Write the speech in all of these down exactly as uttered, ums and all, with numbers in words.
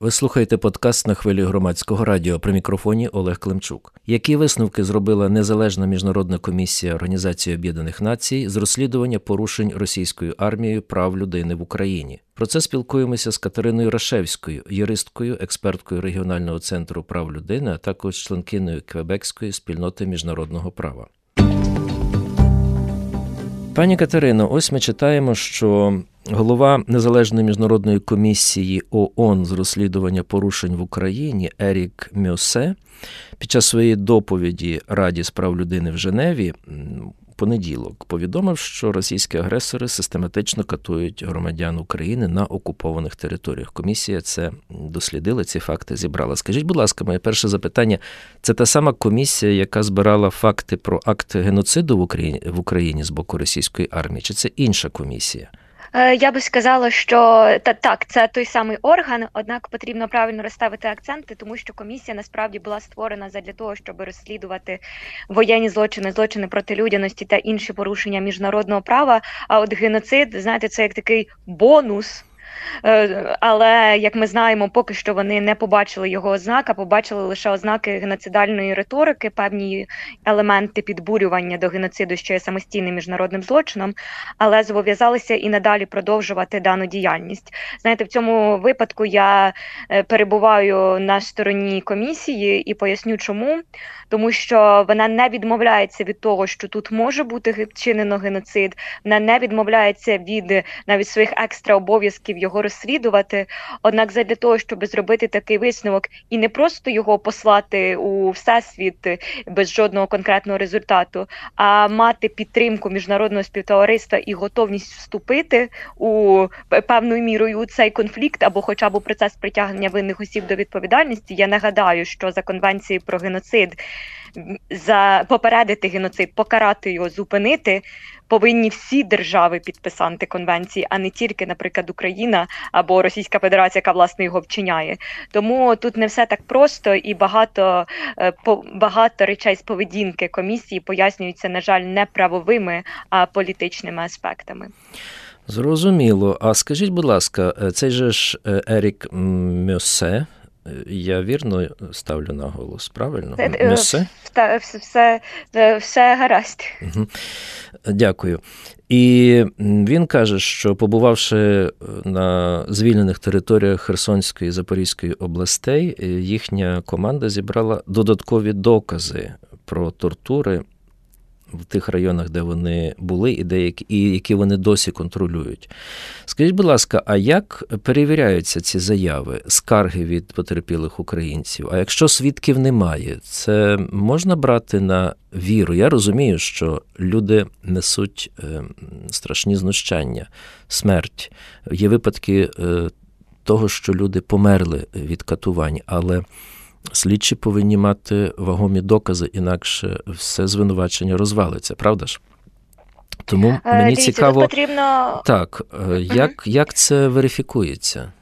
Ви слухаєте подкаст «На хвилі громадського радіо». При мікрофоні Олег Климчук. Які висновки зробила Незалежна міжнародна комісія Організації Об'єднаних Націй з розслідування порушень російською армією прав людини в Україні? Про це спілкуємося з Катериною Рашевською, юристкою, експерткою Регіонального центру прав людини, а також членкиною Квебекської спільноти міжнародного права. Пані Катерино, ось ми читаємо, що голова Незалежної міжнародної комісії ООН з розслідування порушень в Україні Ерік Мьосе під час своєї доповіді Раді з прав людини в Женеві в понеділок повідомив, що російські агресори систематично катують громадян України на окупованих територіях. Комісія це дослідила, ці факти зібрала. Скажіть, будь ласка, моє перше запитання. Це та сама комісія, яка збирала факти про акт геноциду в Україні, в Україні з боку російської армії? Чи це інша комісія? Я би сказала, що та, так, це той самий орган, однак потрібно правильно розставити акценти, тому що комісія насправді була створена задля того, щоб розслідувати воєнні злочини, злочини проти людяності та інші порушення міжнародного права, а от геноцид, знаєте, це як такий бонус. Але, як ми знаємо, поки що вони не побачили його ознак, а побачили лише ознаки геноцидальної риторики, певні елементи підбурювання до геноциду, що є самостійним міжнародним злочином, але зобов'язалися і надалі продовжувати дану діяльність. Знаєте, в цьому випадку я перебуваю на стороні комісії і поясню чому. Тому що вона не відмовляється від того, що тут може бути вчинено геноцид, вона не відмовляється від навіть своїх екстра обов'язків його розслідувати, однак задля того, щоб зробити такий висновок і не просто його послати у всесвіт без жодного конкретного результату, а мати підтримку міжнародного співтовариства і готовність вступити у певною мірою у цей конфлікт або хоча б у процес притягнення винних осіб до відповідальності. Я нагадаю, що за Конвенцією про геноцид за попередити геноцид, покарати його, зупинити повинні всі держави-підписанти конвенції, а не тільки, наприклад, Україна або Російська Федерація, яка, власне, його вчиняє. Тому тут не все так просто і багато, багато речей з поведінки комісії пояснюються, на жаль, не правовими, а політичними аспектами. Зрозуміло. А скажіть, будь ласка, цей же ж Ерік Мьосе, я вірно ставлю наголос, правильно? Мьосе? Все, все, все гаразд. Дякую. І він каже, що побувавши на звільнених територіях Херсонської і Запорізької областей, їхня команда зібрала додаткові докази про тортури в тих районах, де вони були, і деякі, і які вони досі контролюють. Скажіть, будь ласка, а як перевіряються ці заяви, скарги від потерпілих українців? А якщо свідків немає, це можна брати на віру? Я розумію, що люди несуть страшні знущання, смерть. Є випадки того, що люди померли від катувань, але слідчі повинні мати вагомі докази, інакше все звинувачення розвалиться, правда ж? Тому мені Дивіться, цікаво, потрібно... так, як, угу. як це верифікується?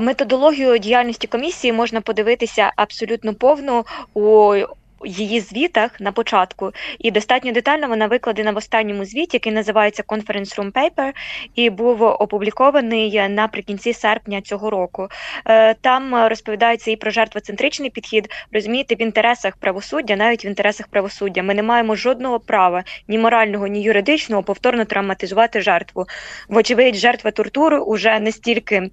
Методологію діяльності комісії можна подивитися абсолютно повну у її звітах на початку, і достатньо детально вона викладена в останньому звіті, який називається Conference Room Paper, і був опублікований наприкінці серпня цього року. Там розповідається і про жертвоцентричний підхід, розумієте, в інтересах правосуддя, навіть в інтересах правосуддя. Ми не маємо жодного права, ні морального, ні юридичного, повторно травматизувати жертву. Вочевидь, жертва тортури уже настільки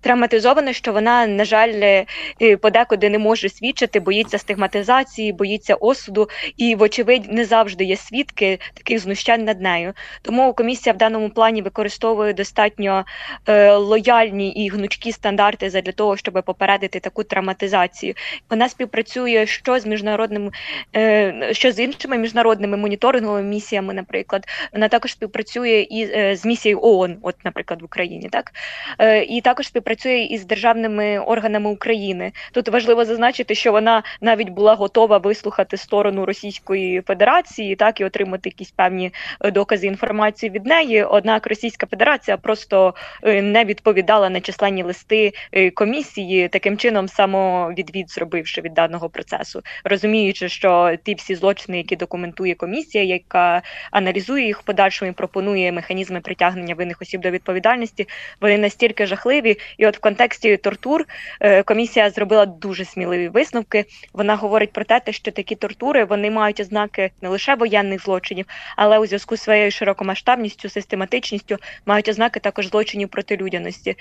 травматизована, що вона, на жаль, подекуди не може свідчити, боїться стигматизації, боїться осуду, і, вочевидь, не завжди є свідки таких знущань над нею. Тому комісія в даному плані використовує достатньо е, лояльні і гнучкі стандарти задля того, щоб попередити таку травматизацію. Вона співпрацює що з міжнародним, е, що з іншими міжнародними моніторинговими місіями, наприклад. Вона також співпрацює і е, з місією ООН, от, наприклад, в Україні, так? Е, і також співпрацює і з державними органами України. Тут важливо зазначити, що вона навіть була була готова вислухати сторону Російської Федерації, так, і отримати якісь певні докази, інформації від неї. Однак Російська Федерація просто не відповідала на численні листи комісії, таким чином самовідвід зробивши від даного процесу, розуміючи, що ті всі злочини, які документує комісія, яка аналізує їх в подальшому і пропонує механізми притягнення винних осіб до відповідальності, вони настільки жахливі. І от в контексті тортур комісія зробила дуже сміливі висновки. Вона говорить про те, що такі тортури, вони мають ознаки не лише воєнних злочинів, але у зв'язку з своєю широкомасштабністю, систематичністю, мають ознаки також злочинів проти людяності.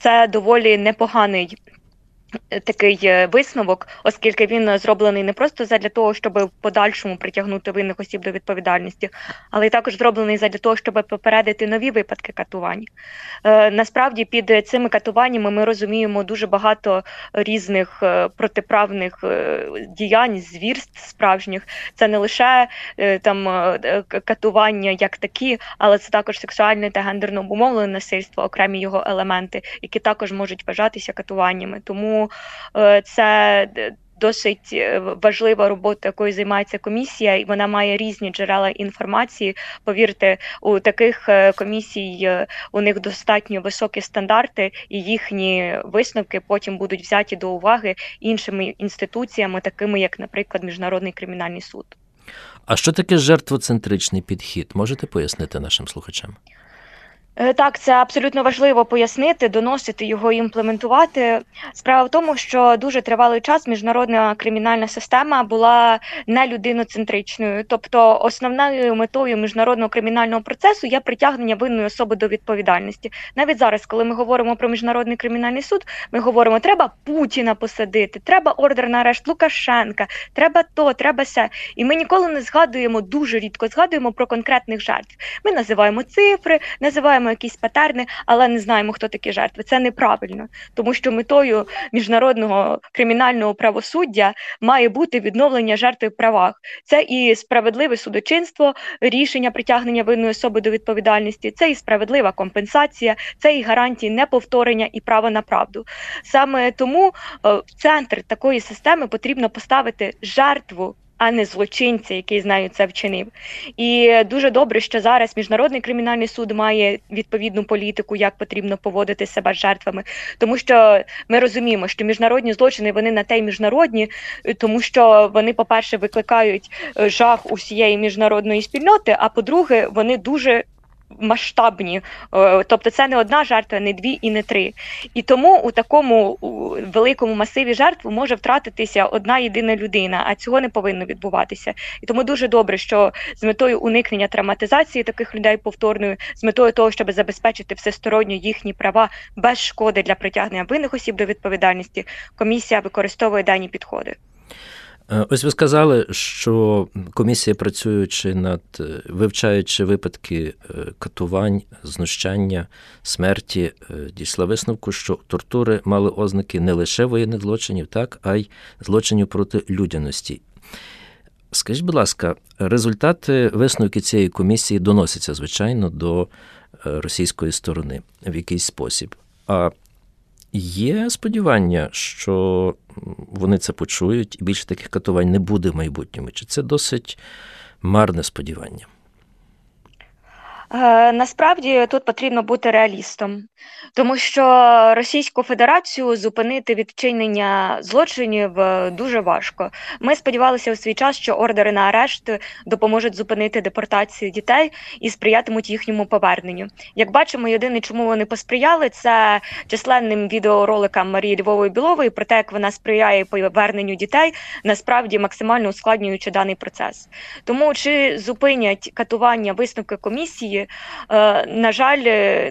Це доволі непоганий такий висновок, оскільки він зроблений не просто задля того, щоб в подальшому притягнути винних осіб до відповідальності, але й також зроблений задля того, щоб попередити нові випадки катувань. Е, насправді під цими катуваннями ми розуміємо дуже багато різних протиправних діянь, звірств справжніх. Це не лише е, там катування як такі, але це також сексуальне та гендерно обумовлене насильство, окремі його елементи, які також можуть вважатися катуваннями. Тому це досить важлива робота, якою займається комісія, і вона має різні джерела інформації. Повірте, у таких комісій у них достатньо високі стандарти, і їхні висновки потім будуть взяті до уваги іншими інституціями, такими як, наприклад, Міжнародний кримінальний суд. А що таке жертвоцентричний підхід? Можете пояснити нашим слухачам? Так, це абсолютно важливо пояснити, доносити його і імплементувати. Справа в тому, що дуже тривалий час міжнародна кримінальна система була не людиноцентричною. Тобто основною метою міжнародного кримінального процесу є притягнення винної особи до відповідальності. Навіть зараз, коли ми говоримо про Міжнародний кримінальний суд, ми говоримо, треба Путіна посадити, треба ордер на арешт Лукашенка, треба то, треба се. І ми ніколи не згадуємо, дуже рідко згадуємо про конкретних жертв. Ми називаємо цифри, називаємо якісь патерни, але не знаємо, хто такі жертви. Це неправильно, тому що метою міжнародного кримінального правосуддя має бути відновлення жертви в правах. Це і справедливе судочинство, рішення притягнення винної особи до відповідальності, це і справедлива компенсація, це і гарантії неповторення і права на правду. Саме тому в центр такої системи потрібно поставити жертву, а не злочинця, який, знаю, це вчинив. І дуже добре, що зараз Міжнародний кримінальний суд має відповідну політику, як потрібно поводити себе з жертвами. Тому що ми розуміємо, що міжнародні злочини, вони на те й міжнародні, тому що вони, по-перше, викликають жах усієї міжнародної спільноти, а по-друге, вони дуже масштабні. Тобто це не одна жертва, не дві і не три. І тому у такому великому масиві жертв може втратитися одна єдина людина, а цього не повинно відбуватися. І тому дуже добре, що з метою уникнення травматизації таких людей повторної, з метою того, щоб забезпечити всесторонньо їхні права без шкоди для притягнення винних осіб до відповідальності, комісія використовує дані підходи. Ось ви сказали, що комісія, працюючи над, вивчаючи випадки катувань, знущання, смерті, дійшла висновку, що тортури мали ознаки не лише воєнних злочинів, так, а й злочинів проти людяності. Скажіть, будь ласка, результати висновки цієї комісії доносяться, звичайно, до російської сторони в якийсь спосіб. А є сподівання, що вони це почують і більше таких катувань не буде в майбутньому? Чи це досить марне сподівання? Насправді тут потрібно бути реалістом, тому що Російську Федерацію зупинити від вчинення злочинів дуже важко. Ми сподівалися у свій час, що ордери на арешт допоможуть зупинити депортацію дітей і сприятимуть їхньому поверненню. Як бачимо, єдине, чому вони посприяли, це численним відеороликам Марії Львової Білової про те, як вона сприяє поверненню дітей, насправді максимально ускладнюючи даний процес. Тому чи зупинять катування висновки комісії, на жаль,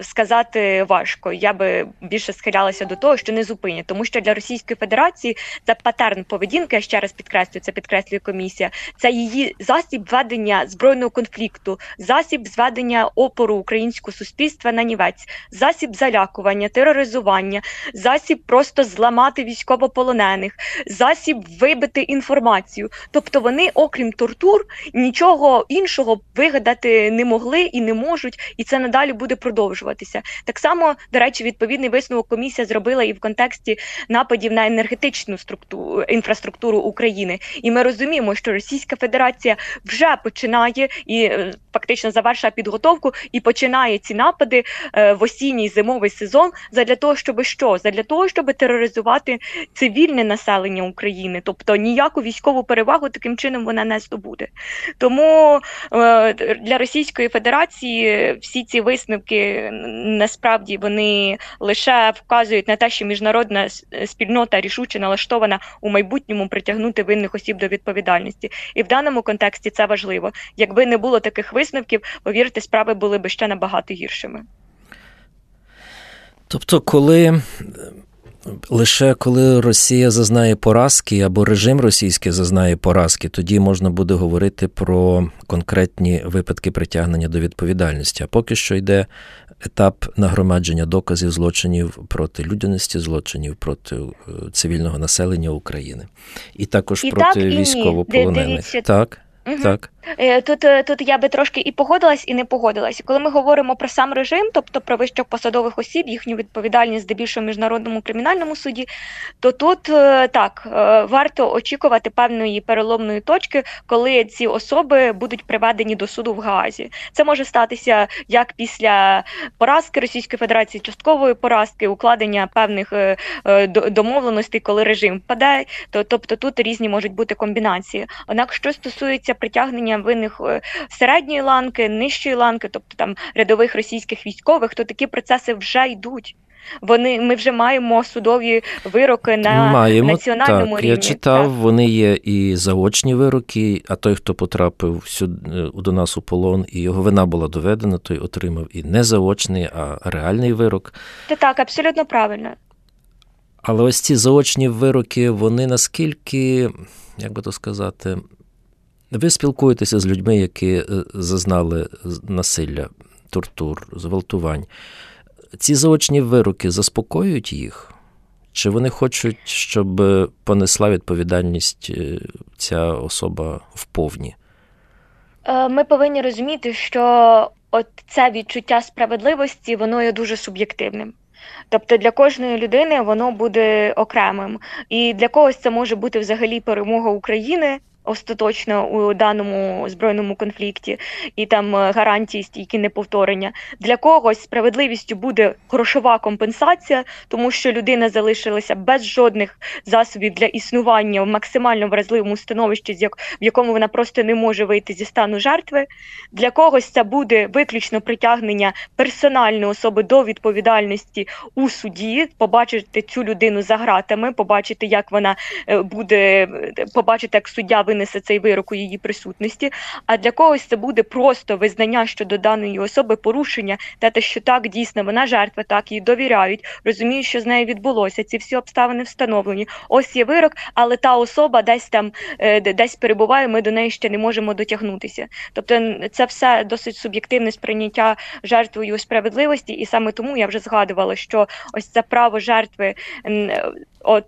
сказати важко. Я би більше схилялася до того, що не зупинять. Тому що для Російської Федерації це патерн поведінки, я ще раз підкреслюю, це підкреслює комісія, це її засіб ведення збройного конфлікту, засіб зведення опору українського суспільства на нівець, засіб залякування, тероризування, засіб просто зламати військовополонених, засіб вибити інформацію. Тобто вони, окрім тортур, нічого іншого вигадати не могли і не можуть, і це надалі буде продовжувати. продовжуватися. Так само, до речі, відповідний висновок комісія зробила і в контексті нападів на енергетичну структуру, інфраструктуру України. І ми розуміємо, що Російська Федерація вже починає і фактично завершує підготовку і починає ці напади в осінній, зимовий сезон задля того, щоб що? Задля того, щоб тероризувати цивільне населення України. Тобто ніяку військову перевагу таким чином вона не здобуде. Тому для Російської Федерації всі ці висновки насправді вони лише вказують на те, що міжнародна спільнота рішуче налаштована у майбутньому притягнути винних осіб до відповідальності. І в даному контексті це важливо. Якби не було таких висновків, повірте, справи були б ще набагато гіршими. Тобто, коли... Лише коли Росія зазнає поразки або режим російський зазнає поразки, тоді можна буде говорити про конкретні випадки притягнення до відповідальності. А поки що йде етап нагромадження доказів злочинів проти людяності, злочинів проти цивільного населення України. І також і проти так, військовополонених. І так. Угу. Так. Тут, тут я би трошки і погодилась, і не погодилась. Коли ми говоримо про сам режим, тобто про вищопосадових осіб, їхню відповідальність здебільшого в Міжнародному кримінальному суді, то тут так, варто очікувати певної переломної точки, коли ці особи будуть приведені до суду в Гаазі. Це може статися як після поразки Російської Федерації, часткової поразки, укладення певних домовленостей, коли режим впаде, то, тобто тут різні можуть бути комбінації. Однак, що стосується притягнення винних середньої ланки, нижчої ланки, тобто там рядових російських військових, то такі процеси вже йдуть. Вони, ми вже маємо судові вироки на маємо, національному так. рівні. Я читав, так. Вони є і заочні вироки, а той, хто потрапив сюди, до нас у полон, і його вина була доведена, той отримав і не заочний, а реальний вирок. Та так, абсолютно правильно. Але ось ці заочні вироки, вони наскільки, як би то сказати... Ви спілкуєтеся з людьми, які зазнали насилля, тортур, зґвалтувань. Ці заочні вироки заспокоюють їх? Чи вони хочуть, щоб понесла відповідальність ця особа вповні? Ми повинні розуміти, що от це відчуття справедливості, воно є дуже суб'єктивним. Тобто для кожної людини воно буде окремим. І для когось це може бути взагалі перемога України, остаточно у даному збройному конфлікті і там гарантії стійкі неповторення. Для когось справедливістю буде грошова компенсація, тому що людина залишилася без жодних засобів для існування в максимально вразливому становищі, в якому вона просто не може вийти зі стану жертви. Для когось це буде виключно притягнення персональної особи до відповідальності у суді, побачити цю людину за гратами, побачити, як вона буде, побачити, як суддя винесе цей вирок у її присутності, а для когось це буде просто визнання щодо даної особи порушення, те, що так, дійсно, вона жертва, так, їй довіряють, розуміють, що з нею відбулося, ці всі обставини встановлені, ось є вирок, але та особа десь там, десь перебуває, ми до неї ще не можемо дотягнутися. Тобто це все досить суб'єктивне сприйняття жертвою справедливості, і саме тому я вже згадувала, що ось це право жертви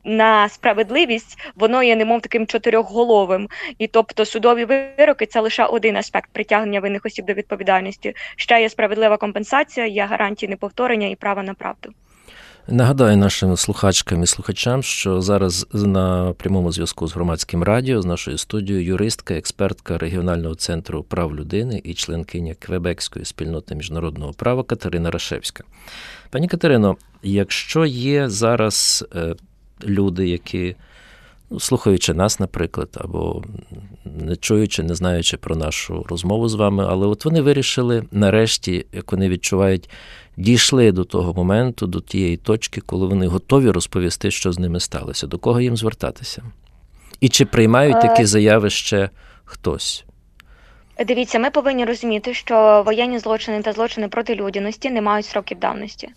на справедливість, воно є немов таким чотирьохголовим. І тобто судові вироки – це лише один аспект притягнення винних осіб до відповідальності. Ще є справедлива компенсація, є гарантії неповторення і право на правду. Нагадаю нашим слухачкам і слухачам, що зараз на прямому зв'язку з Громадським радіо, з нашою студією, юристка, експертка Регіонального центру прав людини і членкиня Квебекської спільноти міжнародного права Катерина Рашевська. Пані Катерино, якщо є зараз люди, які... слухаючи нас, наприклад, або не чуючи, не знаючи про нашу розмову з вами, але от вони вирішили, нарешті, як вони відчувають, дійшли до того моменту, до тієї точки, коли вони готові розповісти, що з ними сталося, до кого їм звертатися? І чи приймають такі заяви ще хтось? Дивіться, ми повинні розуміти, що воєнні злочини та злочини проти людяності не мають строків давності.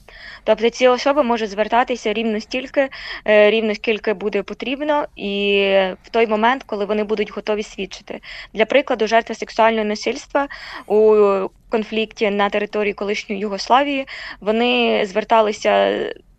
Тобто ці особи можуть звертатися рівно стільки, рівно скільки буде потрібно, і в той момент, коли вони будуть готові свідчити. Для прикладу, жертва сексуального насильства у конфлікті на території колишньої Югославії, вони зверталися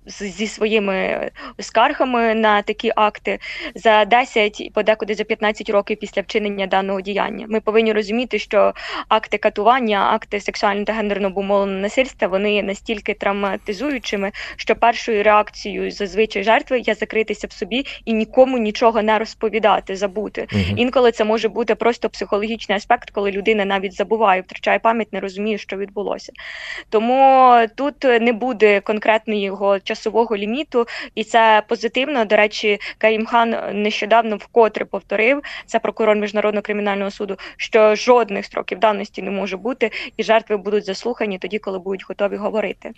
зі своїми скаргами на такі акти за десять, подекуди за п'ятнадцять років після вчинення даного діяння. Ми повинні розуміти, що акти катування, акти сексуального та гендерного обумовленого насильства, вони настільки травматизуючими, що першою реакцією зазвичай жертви є закритися в собі і нікому нічого не розповідати, забути. Угу. Інколи це може бути просто психологічний аспект, коли людина навіть забуває, втрачає пам'ять, не розуміє, що відбулося. Тому тут не буде конкретної його часового ліміту, і це позитивно. До речі, Каїм Хан нещодавно вкотре повторив, це прокурор Міжнародного кримінального суду, що жодних строків давності не може бути, і жертви будуть заслухані тоді, коли будуть готові говорити.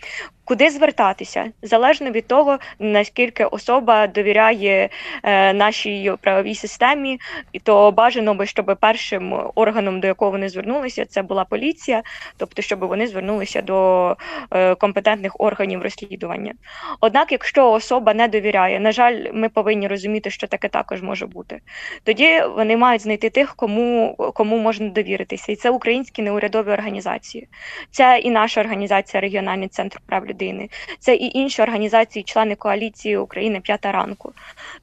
Куди звертатися? Залежно від того, наскільки особа довіряє е, нашій правовій системі, і то бажано би, щоб першим органом, до якого вони звернулися, це була поліція, тобто, щоб вони звернулися до е, компетентних органів розслідування. Однак, якщо особа не довіряє, на жаль, ми повинні розуміти, що таке також може бути. Тоді вони мають знайти тих, кому, кому можна довіритися. І це українські неурядові організації. Це і наша організація Регіональний центр прав людини, це і інші організації, члени коаліції України «П'ята ранку».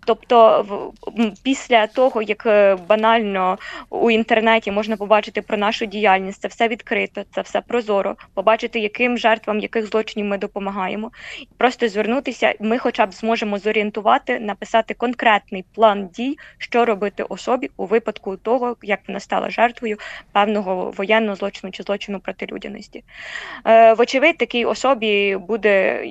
Тобто в, після того, як банально у інтернеті можна побачити про нашу діяльність, це все відкрито, це все прозоро, побачити, яким жертвам, яких злочинів ми допомагаємо. Просто звернутися, ми хоча б зможемо зорієнтувати, написати конкретний план дій, що робити особі у випадку того, як вона стала жертвою певного воєнного злочину чи злочину проти людяності. Е, вочевидь, такій особі буде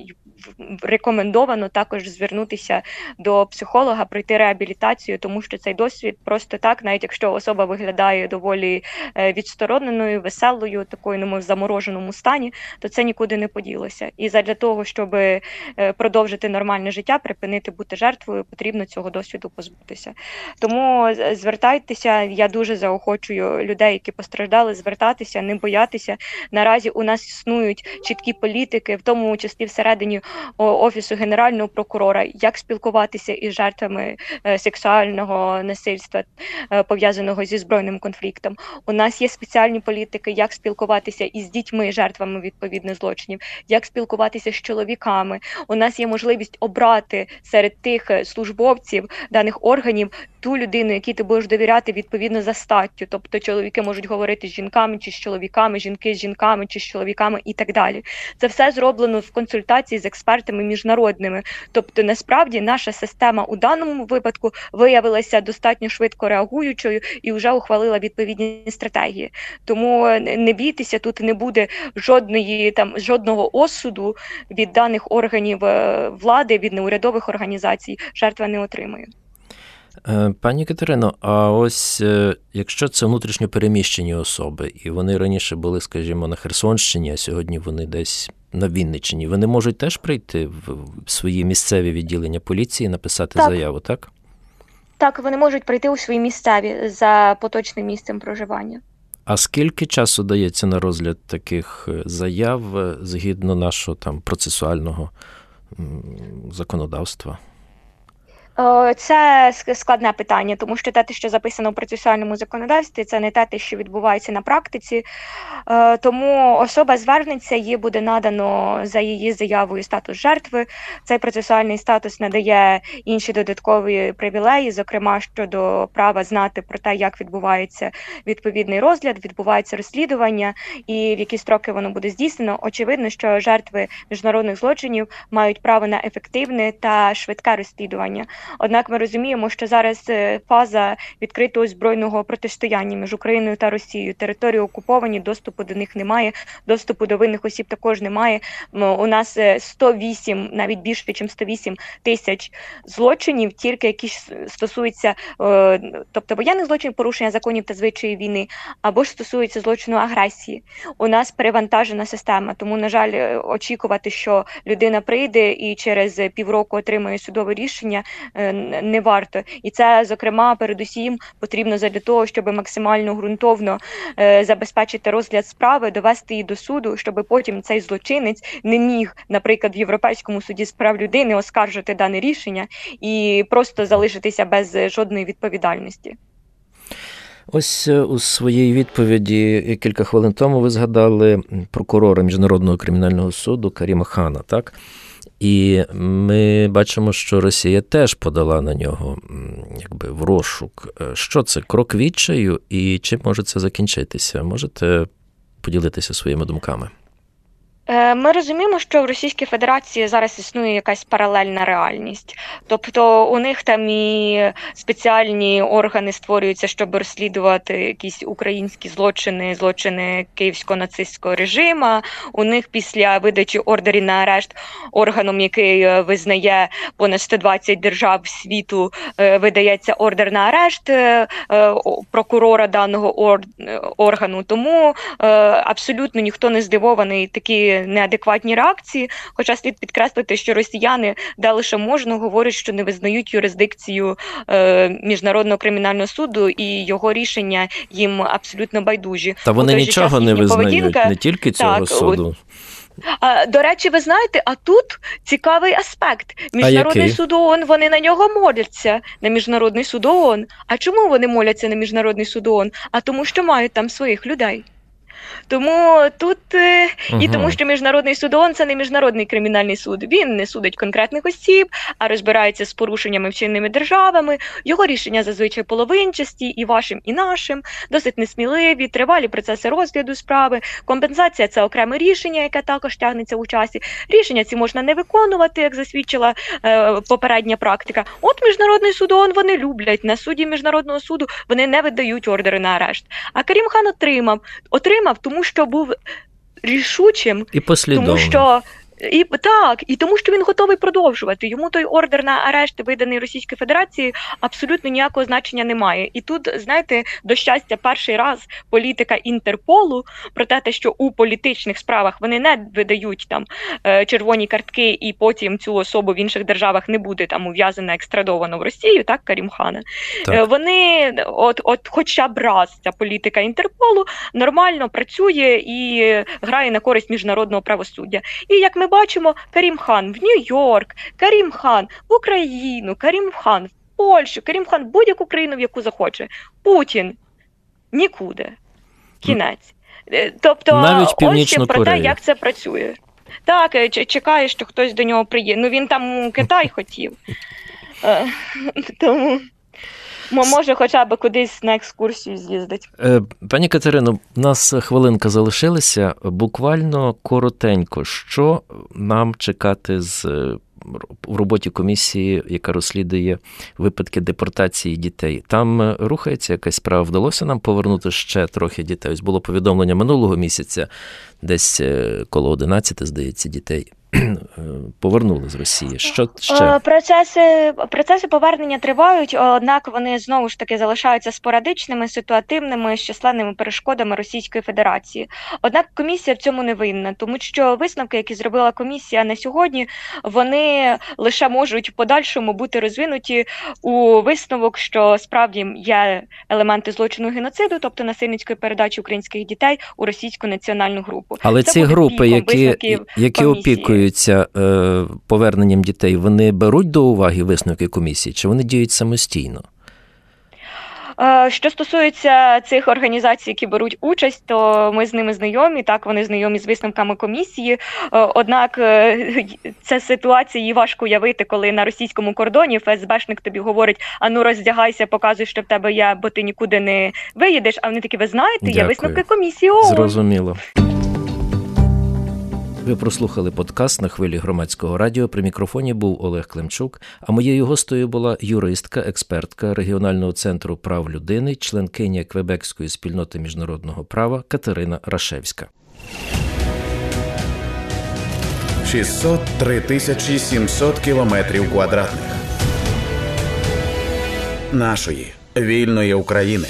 рекомендовано також звернутися до психолога, пройти реабілітацію, тому що цей досвід просто так, навіть якщо особа виглядає доволі відстороненою, веселою, такою, ну, в замороженому стані, то це нікуди не поділося. І задля того, щоб продовжити нормальне життя, припинити бути жертвою, потрібно цього досвіду позбутися. Тому звертайтеся, я дуже заохочую людей, які постраждали, звертатися, не боятися. Наразі у нас існують чіткі політики, в тому числі всередині Офісу Генерального прокурора, як спілкуватися із жертвами сексуального насильства, пов'язаного зі збройним конфліктом. У нас є спеціальні політики, як спілкуватися із дітьми, жертвами відповідних злочинів, як спілкуватися з чоловіками. У нас є можливість обрати серед тих службовців даних органів ту людину, якій ти будеш довіряти відповідно за статтю. Тобто чоловіки можуть говорити з жінками чи з чоловіками, жінки з жінками чи з чоловіками і так далі. Це все зроблено в консультації з експертами міжнародними. Тобто, насправді, наша система у даному випадку виявилася достатньо швидко реагуючою і вже ухвалила відповідні стратегії. Тому не бійтеся, тут не буде жодної, там, жодного осуду від даних органів влади, від неурядових організацій. Жертва не отримає. Пані Катерино, а ось якщо це внутрішньо переміщені особи, і вони раніше були, скажімо, на Херсонщині, а сьогодні вони десь на Вінниччині, вони можуть теж прийти в свої місцеві відділення поліції і написати так. заяву, так? Так, вони можуть прийти у свої місцеві за поточним місцем проживання. А скільки часу дається на розгляд таких заяв згідно нашого там процесуального законодавства? Це складне питання, тому що те, що записано в процесуальному законодавстві, це не те, що відбувається на практиці. Тому особа звернеться, їй буде надано за її заявою статус жертви. Цей процесуальний статус надає інші додаткові привілеї, зокрема щодо права знати про те, як відбувається відповідний розгляд, відбувається розслідування і в які строки воно буде здійснено. Очевидно, що жертви міжнародних злочинів мають право на ефективне та швидке розслідування. Однак ми розуміємо, що зараз фаза відкритого збройного протистояння між Україною та Росією. Території окуповані, доступу до них немає, доступу до винних осіб також немає. У нас сто вісім, навіть більше, ніж сто вісім тисяч злочинів, тільки які стосуються, тобто воєнних злочинів, порушення законів та звичаїв війни, або ж стосуються злочину агресії. У нас перевантажена система, тому, на жаль, очікувати, що людина прийде і через півроку отримає судове рішення – не варто. І це, зокрема, передусім потрібно для того, щоб максимально ґрунтовно забезпечити розгляд справи, довести її до суду, щоб потім цей злочинець не міг, наприклад, в Європейському суді з прав людини оскаржити дане рішення і просто залишитися без жодної відповідальності. Ось у своїй відповіді кілька хвилин тому ви згадали прокурора Міжнародного кримінального суду Каріма Хана, так? І ми бачимо, що Росія теж подала на нього якби в розшук. Що це, крок відчаю, і чим може це закінчитися? Можете поділитися своїми думками? Ми розуміємо, що в Російській Федерації зараз існує якась паралельна реальність. Тобто у них там і спеціальні органи створюються, щоб розслідувати якісь українські злочини, злочини київського нацистського режиму. У них після видачі ордерів на арешт органом, який визнає понад сто двадцять держав світу, видається ордер на арешт прокурора даного органу. Тому абсолютно ніхто не здивований такі неадекватні реакції, хоча слід підкреслити, що росіяни де лише можна говорять, що не визнають юрисдикцію е, Міжнародного кримінального суду і його рішення їм абсолютно байдужі. Та вони нічого час, не визнають, поведінка... не тільки цього так, суду. А, до речі, ви знаєте, а тут цікавий аспект. Міжнародний суд ООН, вони на нього моляться, на Міжнародний суд ООН. А чому вони моляться на Міжнародний суд ООН? А тому, що мають там своїх людей. Тому тут угу. і тому, що Міжнародний суд ООН – це не Міжнародний кримінальний суд. Він не судить конкретних осіб, а розбирається з порушеннями вчиненими державами. Його рішення зазвичай половинчасті, і вашим, і нашим, досить несміливі, тривалі процеси розгляду справи. Компенсація – це окреме рішення, яке також тягнеться у часі. Рішення ці можна не виконувати, як засвідчила е, попередня практика. От Міжнародний суд ООН вони люблять. На суді Міжнародного суду вони не видають ордери на арешт. А Карім Хан отримав. Отримав тому що був рішучим, і тому що і так, і тому що він готовий продовжувати. Йому той ордер на арешт, виданий Російської Федерації, абсолютно ніякого значення не має. І тут, знаєте, до щастя, перший раз політика Інтерполу про те, що у політичних справах вони не видають там червоні картки, і потім цю особу в інших державах не буде там ув'язана, екстрадовано в Росію, так, Карім Хана. Так. Вони, от, от хоча б раз ця політика Інтерполу нормально працює і грає на користь міжнародного правосуддя. І як ми бачимо, Карім Хан в Нью-Йорк, Карім Хан в Україну, Карім Хан в Польщу, Карім Хан в будь-яку країну, в яку захоче. Путін нікуди. Кінець. Тобто, ось ще про те, як це працює. Так, чекає, що хтось до нього приїде. Ну, він там у Китай хотів. Тому... Може, хоча б кудись на екскурсію з'їздить. Пані Катерино, у нас хвилинка залишилася. Буквально коротенько, що нам чекати з, в роботі комісії, яка розслідує випадки депортації дітей? Там рухається якась справа? Вдалося нам повернути ще трохи дітей? Ось було повідомлення минулого місяця, десь коло одинадцяти, здається, дітей повернули з Росії. Що ще? Процеси, процеси повернення тривають, однак вони знову ж таки залишаються спорадичними, ситуативними, з численними перешкодами Російської Федерації. Однак комісія в цьому не винна, тому що висновки, які зробила комісія на сьогодні, вони лише можуть в подальшому бути розвинуті у висновок, що справді є елементи злочину геноциду, тобто насильницької передачі українських дітей у російську національну групу. Але це ці групи, які, які опікують поверненням дітей, вони беруть до уваги висновки комісії, чи вони діють самостійно? Що стосується цих організацій, які беруть участь, то ми з ними знайомі, так, вони знайомі з висновками комісії, однак ця ситуація, її важко уявити, коли на російському кордоні ФСБшник тобі говорить, а ну роздягайся, показуй, що в тебе є, бо ти нікуди не виїдеш, а вони такі, ви знаєте, Дякую. Є висновки комісії ООН. Зрозуміло. Ви прослухали подкаст на хвилі громадського радіо. При мікрофоні був Олег Климчук, а моєю гостею була юристка, експертка Регіонального центру прав людини, членкиня Квебекської спільноти міжнародного права Катерина Рашевська. шістсот три тисячі сімсот кілометрів квадратних нашої вільної України.